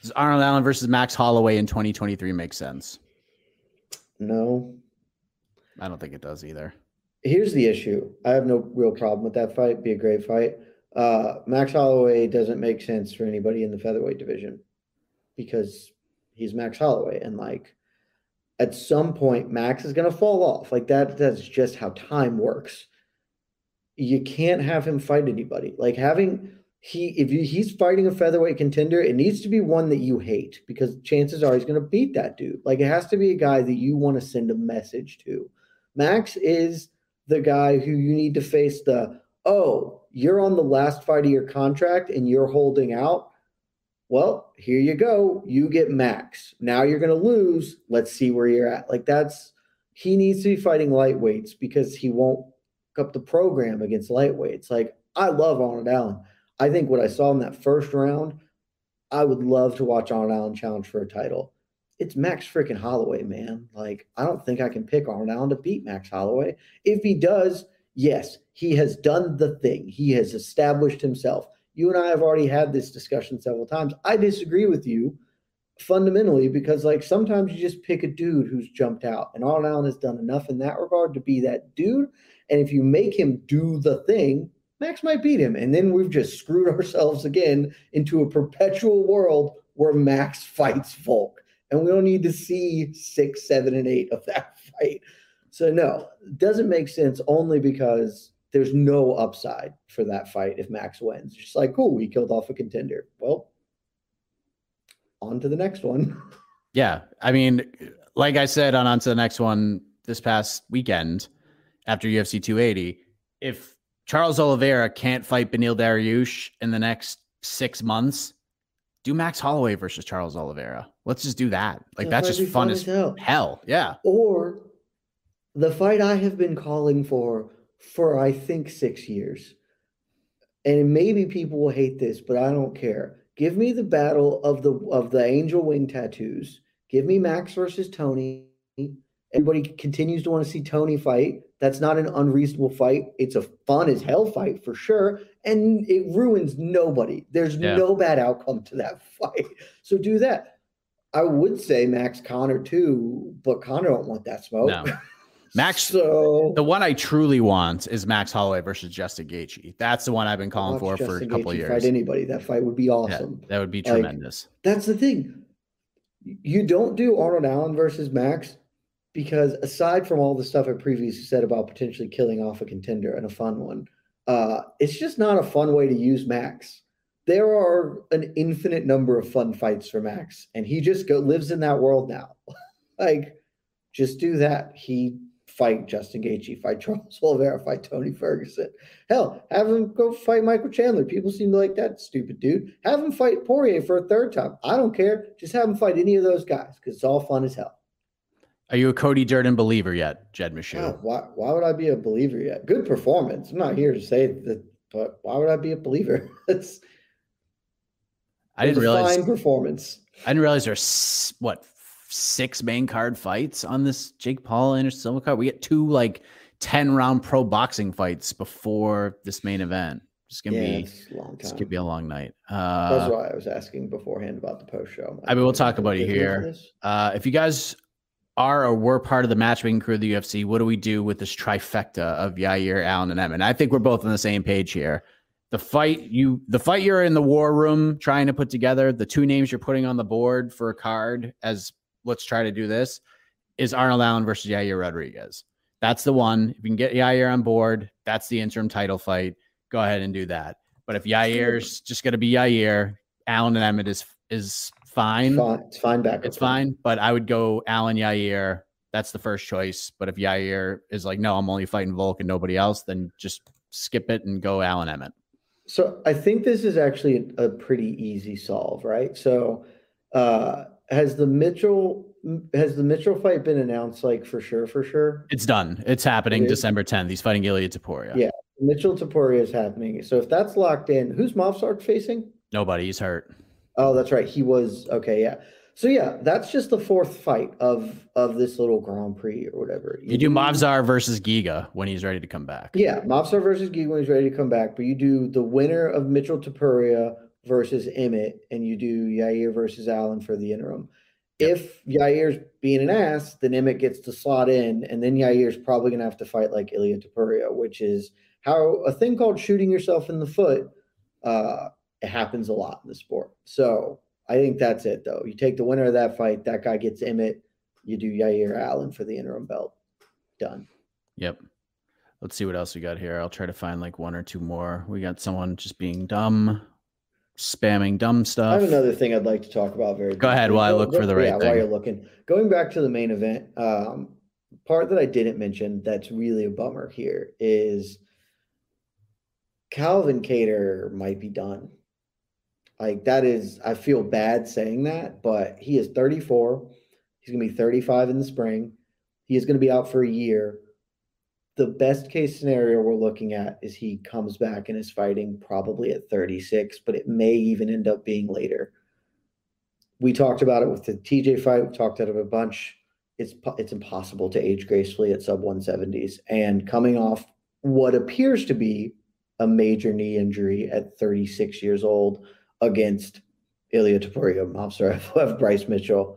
Does Arnold Allen versus Max Holloway in twenty twenty-three make sense? No, I don't think it does either. Here's the issue: I have no real problem with that fight. Be a great fight. Uh, Max Holloway doesn't make sense for anybody in the featherweight division because he's Max Holloway, and like at some point, Max is going to fall off. Like that. That's just how time works. You can't have him fight anybody. Like having. He, if you, he's fighting a featherweight contender, it needs to be one that you hate because chances are he's going to beat that dude. Like it has to be a guy that you want to send a message to. Max is the guy who you need to face the, oh, you're on the last fight of your contract and you're holding out. Well, here you go. You get Max. Now you're going to lose. Let's see where you're at. Like that's, he needs to be fighting lightweights because he won't up the program against lightweights. Like I love Arnold Allen. I think what I saw in that first round, I would love to watch Arnold Allen challenge for a title. It's Max freaking Holloway, man. Like, I don't think I can pick Arnold Allen to beat Max Holloway. If he does, yes, he has done the thing. He has established himself. You and I have already had this discussion several times. I disagree with you fundamentally because, like, sometimes you just pick a dude who's jumped out, and Arnold Allen has done enough in that regard to be that dude. And if you make him do the thing, Max might beat him, and then we've just screwed ourselves again into a perpetual world where Max fights Volk, and we don't need to see six, seven, and eight of that fight. So no, it doesn't make sense only because there's no upside for that fight if Max wins. It's just like, cool, we killed off a contender. Well, on to the next one. Yeah, I mean, like I said on on to the next one this past weekend after U F C two eighty, if Charles Oliveira can't fight Benil Dariush in the next six months. Do Max Holloway versus Charles Oliveira. Let's just do that. Like, that's, that's just fun as hell. hell. Yeah. Or the fight I have been calling for for, I think, six years. And maybe people will hate this, but I don't care. Give me the battle of the of the angel wing tattoos. Give me Max versus Tony. Everybody continues to want to see Tony fight. That's not an unreasonable fight. It's a fun as hell fight for sure. And it ruins nobody. There's yeah. no bad outcome to that fight. So do that. I would say Max Connor too, but Connor don't want that smoke. No. Max, so, the one I truly want is Max Holloway versus Justin Gaethje. That's the one I've been calling for Justin for a couple Gaethje of years. Fight anybody, that fight would be awesome. Yeah, that would be tremendous. Like, that's the thing. You don't do Arnold Allen versus Max because aside from all the stuff I previously said about potentially killing off a contender and a fun one, uh, it's just not a fun way to use Max. There are an infinite number of fun fights for Max, and he just go, lives in that world now. Like, just do that. He fight Justin Gaethje, fight Charles Oliveira, fight Tony Ferguson. Hell, have him go fight Michael Chandler. People seem to like that stupid dude. Have him fight Poirier for a third time. I don't care. Just have him fight any of those guys because it's all fun as hell. Are you a Cody Durden believer yet, Jed Meshew? No, why, why would I be a believer yet? Good performance. I'm not here to say that, but why would I be a believer? That's I didn't realize fine performance. I didn't realize there's what six main card fights on this Jake Paul Anderson Silva card. We get two like ten round pro boxing fights before this main event. It's gonna yeah, be it's a long time. It's gonna be a long night. Uh, That's why I was asking beforehand about the post show. I, I mean, we'll talk about it here. Uh, if you guys are or were part of the matchmaking crew of the U F C, what do we do with this trifecta of Yair, Allen, and Emmett? I think we're both on the same page here. The fight you, the fight you're in the war room trying to put together, the two names you're putting on the board for a card as let's try to do this, is Arnold Allen versus Yair Rodriguez. That's the one. If you can get Yair on board, that's the interim title fight. Go ahead and do that. But if Yair's just going to be Yair, Allen and Emmett is is fine. It's fine back. It's fine. But I would go Allen Yair. That's the first choice. But if Yair is like, no, I'm only fighting Volk and nobody else, then just skip it and go Allen Emmett. So I think this is actually a, a pretty easy solve, right? So uh, has the Mitchell has the Mitchell fight been announced? Like for sure, for sure, it's done. It's happening it December tenth. He's fighting Ilia Topuria. Yeah, Mitchell Topuria is happening. So if that's locked in, who's Movsar facing? Nobody. He's hurt. Oh, that's right. He was okay. Yeah. So yeah, that's just the fourth fight of of this little Grand Prix or whatever. You, you do Movsar versus Giga when he's ready to come back. Yeah, Movsar versus Giga when he's ready to come back. But you do the winner of Mitchell Topuria versus Emmett, and you do Yair versus Allen for the interim. Yep. If Yair's being an ass, then Emmett gets to slot in, and then Yair's probably gonna have to fight like Ilia Topuria, which is how a thing called shooting yourself in the foot. Uh, it happens a lot in the sport. So I think that's it, though. You take the winner of that fight, that guy gets Emmett. You do Yair Allen for the interim belt. Done. Yep. Let's see what else we got here. I'll try to find like one or two more. We got someone just being dumb, spamming dumb stuff. I have another thing I'd like to talk about. Very Go ahead while I look for the right yeah, thing. Yeah, while you're looking. Going back to the main event, um, part that I didn't mention that's really a bummer here is Calvin Kattar might be done. Like that is, I feel bad saying that, but he is thirty-four. He's going to be thirty-five in the spring. He is going to be out for a year. The best case scenario we're looking at is he comes back and is fighting probably at thirty-six, but it may even end up being later. We talked about it with the T J fight. We talked about it a bunch. It's, it's impossible to age gracefully at sub one seventies and coming off what appears to be a major knee injury at thirty-six years old. Against Ilia Topuria, Movsar, Bryce Mitchell,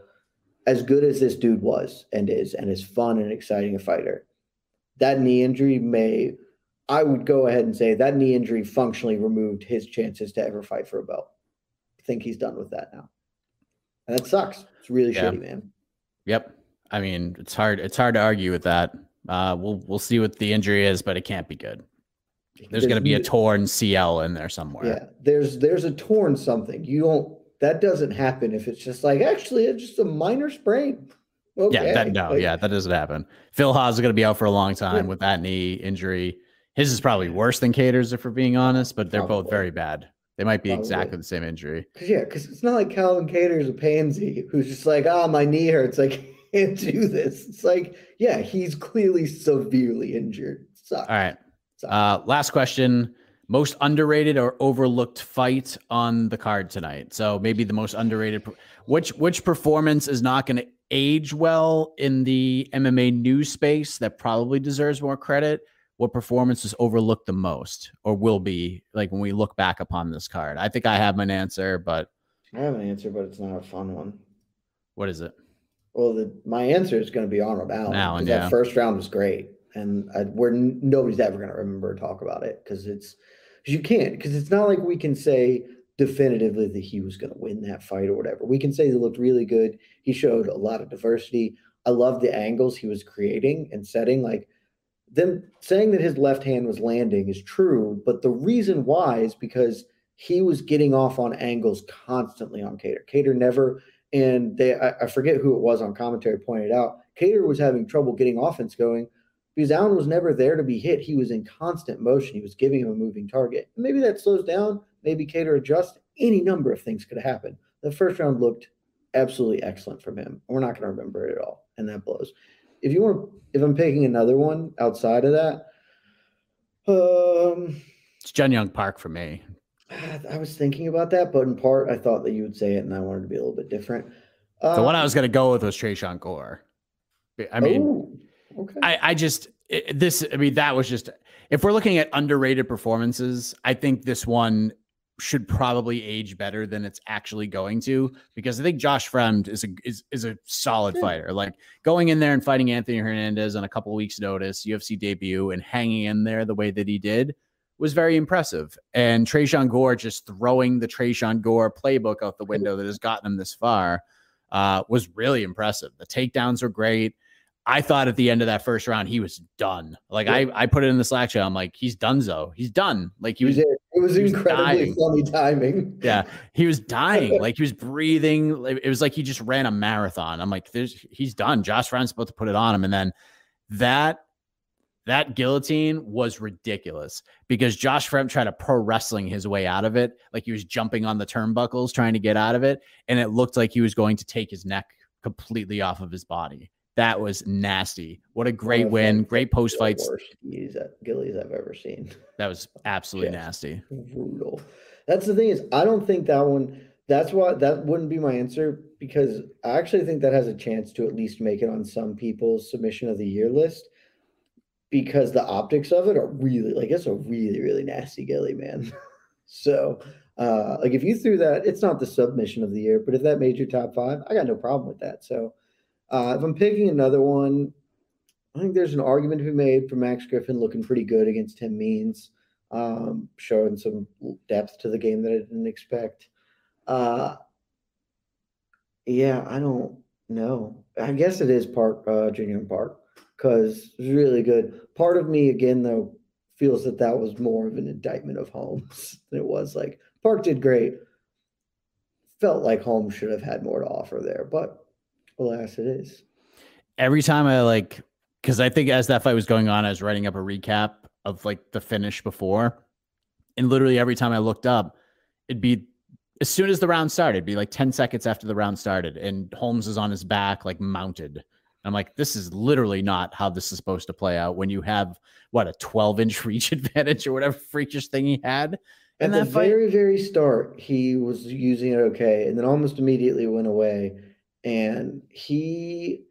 as good as this dude was and is, and is fun and exciting a fighter, that knee injury may, I would go ahead and say that knee injury functionally removed his chances to ever fight for a belt. I think he's done with that now. And that sucks. It's really yeah. shitty, man. Yep. I mean, it's hard. It's hard to argue with that. Uh, we'll, we'll see what the injury is, but it can't be good. There's, there's going to be a torn C L in there somewhere. Yeah, there's there's a torn something. You don't. That doesn't happen if it's just like actually it's just a minor sprain. Okay. Yeah, that no, like, yeah, that doesn't happen. Phil Haas is going to be out for a long time yeah. with that knee injury. His is probably worse than Kattar's, if we're being honest. But they're probably. both very bad. They might be probably. exactly the same injury. Cause, yeah, because it's not like Calvin Kattar's a pansy who's just like, oh, my knee hurts. I can't do this. It's like, yeah, he's clearly severely injured. Sucks. All right. Uh, last question. Most underrated or overlooked fight on the card tonight. So maybe the most underrated. Which which performance is not going to age well in the M M A news space that probably deserves more credit? What performance is overlooked the most, or will be, like, when we look back upon this card? I think I have an answer, but I have an answer, but it's not a fun one. What is it? Well, the, my answer is going to be Arnold Allen. Allen yeah. That first round was great, and I, we're nobody's ever going to remember to talk about it because it's. You can't, because it's not like we can say definitively that he was going to win that fight or whatever. We can say he looked really good. He showed a lot of diversity. I love the angles he was creating and setting. Like, them saying that his left hand was landing is true, but the reason why is because he was getting off on angles constantly on Kattar. Kattar never, and they I, I forget who it was on commentary pointed out, Kattar was having trouble getting offense going, because Allen was never there to be hit. He was in constant motion. He was giving him a moving target. Maybe that slows down. Maybe Kattar adjusts. Any number of things could happen. The first round looked absolutely excellent from him. We're not going to remember it at all, and that blows. If you want, if I'm picking another one outside of that, um, it's Jun Yong Park for me. I was thinking about that, but in part, I thought that you would say it, and I wanted to be a little bit different. Uh, the one I was going to go with was Tresean Gore. I mean. Oh. Okay. I, I just it, this. I mean, that was just. If we're looking at underrated performances, I think this one should probably age better than it's actually going to, because I think Josh Fremd is a is is a solid yeah. fighter. Like, going in there and fighting Anthony Hernandez on a couple weeks' notice, U F C debut, and hanging in there the way that he did was very impressive. And Tresean Gore just throwing the Tresean Gore playbook out the window that has gotten him this far uh, was really impressive. The takedowns were great. I thought at the end of that first round, he was done. Like, yeah. I, I put it in the Slack show. I'm like, he's donezo. He's done. Like, he was, it was he incredibly was funny timing. Yeah. He was dying. Like, he was breathing. It was like he just ran a marathon. I'm like, there's, he's done. Josh Round's supposed to put it on him. And then that, That guillotine was ridiculous, because Josh Fremd tried to pro wrestling his way out of it. Like, he was jumping on the turnbuckles, trying to get out of it. And it looked like he was going to take his neck completely off of his body. That was nasty. What a great win. Great post fights. Gillies I've ever seen. That was absolutely yes. nasty. Brutal. That's the thing is, I don't think that one, that's why that wouldn't be my answer, because I actually think that has a chance to at least make it on some people's submission of the year list, because the optics of it are really, like, it's a really, really nasty gilly, man. So, uh, like, if you threw that, it's not the submission of the year, but if that made your top five, I got no problem with that. So, Uh, if I'm picking another one, I think there's an argument to be made for Max Griffin looking pretty good against Tim Means, um, showing some depth to the game that I didn't expect. Uh, yeah, I don't know. I guess it is Park, uh, Jun Yong Park, because it's really good. Part of me, again, though, feels that that was more of an indictment of Holmes than it was. Like, Park did great. Felt like Holmes should have had more to offer there, but alas, it is. Every time I, like, because I think as that fight was going on, I was writing up a recap of, like, the finish before, and literally every time I looked up, it'd be as soon as the round started, it'd be like ten seconds after the round started, and Holmes is on his back, like, mounted. I'm like, this is literally not how this is supposed to play out when you have, what, a twelve inch reach advantage or whatever freakish thing he had. At the very, very start, he was using it okay, and then almost immediately went away. And he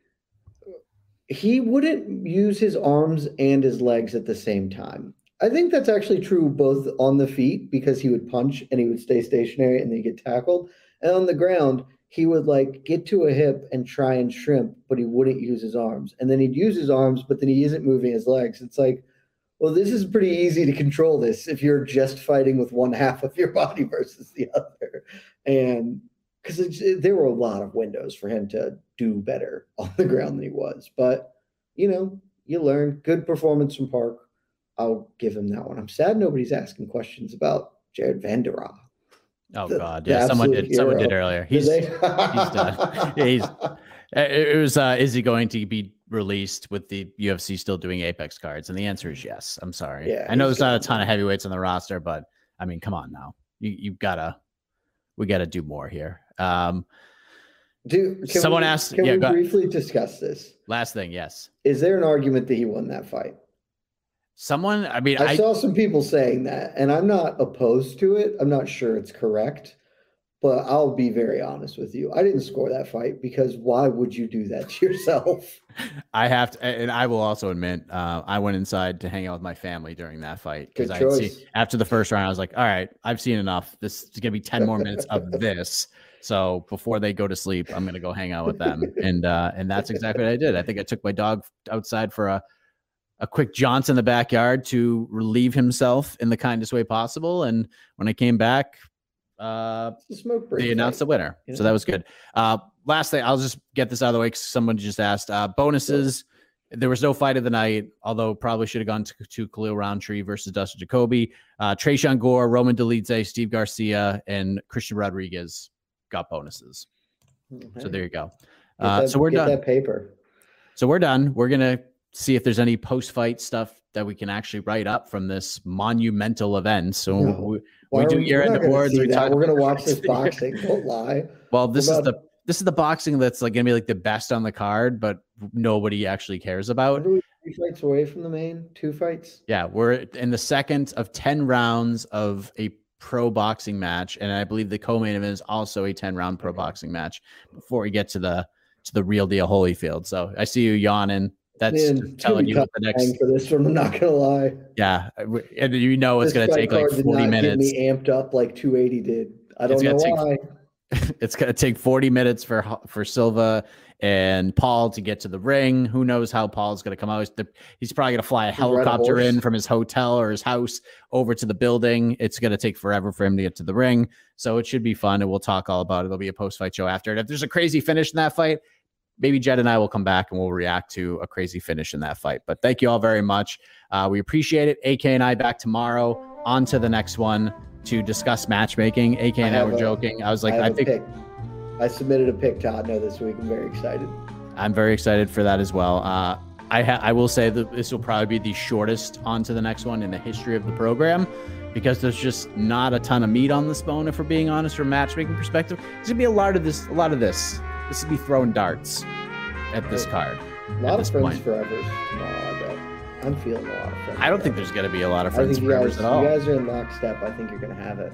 he wouldn't use his arms and his legs at the same time. I think that's actually true both on the feet, because he would punch and he would stay stationary and then get tackled. And on the ground, he would, like, get to a hip and try and shrimp, but he wouldn't use his arms. And then he'd use his arms, but then he isn't moving his legs. It's like, well, this is pretty easy to control this if you're just fighting with one half of your body versus the other. And because there were a lot of windows for him to do better on the ground than he was. But, you know, you learn. Good performance from Park. I'll give him that one. I'm sad nobody's asking questions about Jared Vanderaan. Oh, the, God. Yeah, someone did. Hero. Someone did earlier. He's, did he's done. Yeah, he's, it was, uh, is he going to be released with the U F C still doing Apex cards? And the answer is yes. I'm sorry. Yeah, I know there's not a ton of heavyweights on the roster, but, I mean, come on now. You, you've got to – we got to do more here. Um, do can someone we, asked? Can yeah, we briefly discuss this? Last thing, yes. Is there an argument that he won that fight? Someone, I mean, I, I saw some people saying that, and I'm not opposed to it. I'm not sure it's correct, but I'll be very honest with you. I didn't score that fight because why would you do that to yourself? I have to, and I will also admit, uh, I went inside to hang out with my family during that fight because I see after the first round, I was like, all right, I've seen enough. This is gonna be ten more minutes of this. So before they go to sleep, I'm gonna go hang out with them, and uh, and that's exactly what I did. I think I took my dog outside for a. a quick jaunt in the backyard to relieve himself in the kindest way possible. And when I came back, uh, smoke break, they announced right? the winner. Yeah. So that was good. Uh, last thing, I'll just get this out of the way because someone just asked. Uh, bonuses, yeah. There was no fight of the night, although probably should have gone to, to Khalil Rountree versus Dustin Jacoby. Uh, Tresean Gore, Roman Dolidze, Steve Garcia, and Christian Rodriguez got bonuses. Okay. So there you go. Uh, that, so we're done. That paper. So we're done. We're going to see if there's any post-fight stuff that we can actually write up from this monumental event. So no. we, we do year-end awards. We talk We're going to watch this boxing. Don't lie. Well, this about, is the this is the boxing that's like going to be like the best on the card, but nobody actually cares about. Three fights away from the main, two fights. Yeah, we're in the second of ten rounds of a pro boxing match, and I believe the co-main event is also a ten-round pro boxing match. Before we get to the to the real deal, Holyfield. So I see you yawning. That's Man, telling you what the next for this one. I'm not gonna lie. Yeah, and you know it's this gonna take like forty minutes. Get me amped up like two eighty did. I don't know take, why. It's gonna take forty minutes for for Silva and Paul to get to the ring. Who knows how Paul's gonna come out? He's probably gonna fly a helicopter in from his hotel or his house over to the building. It's gonna take forever for him to get to the ring. So it should be fun, and we'll talk all about it. There'll be a post fight show after it. If there's a crazy finish in that fight, maybe Jed and I will come back and we'll react to a crazy finish in that fight. But thank you all very much. Uh, we appreciate it. A K and I back tomorrow. On to the next one to discuss matchmaking. A K and I, I were a, joking. I was like, I, I think pick. I submitted a pick to Hotno this week. I'm very excited. I'm very excited for that as well. Uh, I, ha I will say that this will probably be the shortest on to the next one in the history of the program, because there's just not a ton of meat on this bone. If we're being honest, from a matchmaking perspective, there's gonna be a lot of this, a lot of this. This would be throwing darts at this card. A lot of friends forever. I'm feeling a lot of friends. I don't think there's going to be a lot of friends forever at all. You guys are in lockstep. I think you're going to have it.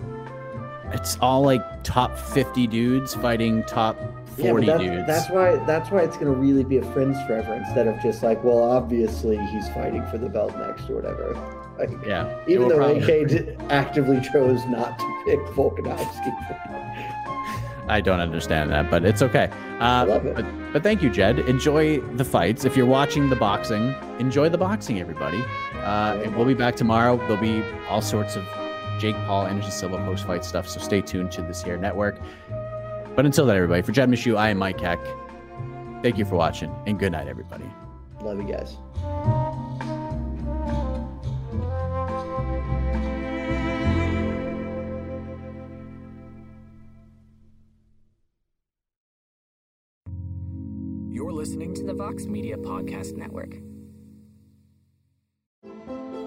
It's all like top fifty dudes fighting top forty yeah, that's, dudes. That's why. That's why it's going to really be a friends forever instead of just like, well, obviously he's fighting for the belt next or whatever. Like, yeah. Even though A K actively chose not to pick Volkanovsky. I don't understand that, but it's okay. Uh, it. but, but thank you, Jed. Enjoy the fights. If you're watching the boxing, enjoy the boxing, everybody. Uh, and we'll be back tomorrow. There'll be all sorts of Jake Paul, Anderson Silva post-fight stuff, so stay tuned to this here network. But until then, everybody, for Jed Michoud, I am Mike Heck. Thank you for watching, and good night, everybody. Love you guys. Listening to the Vox Media Podcast Network.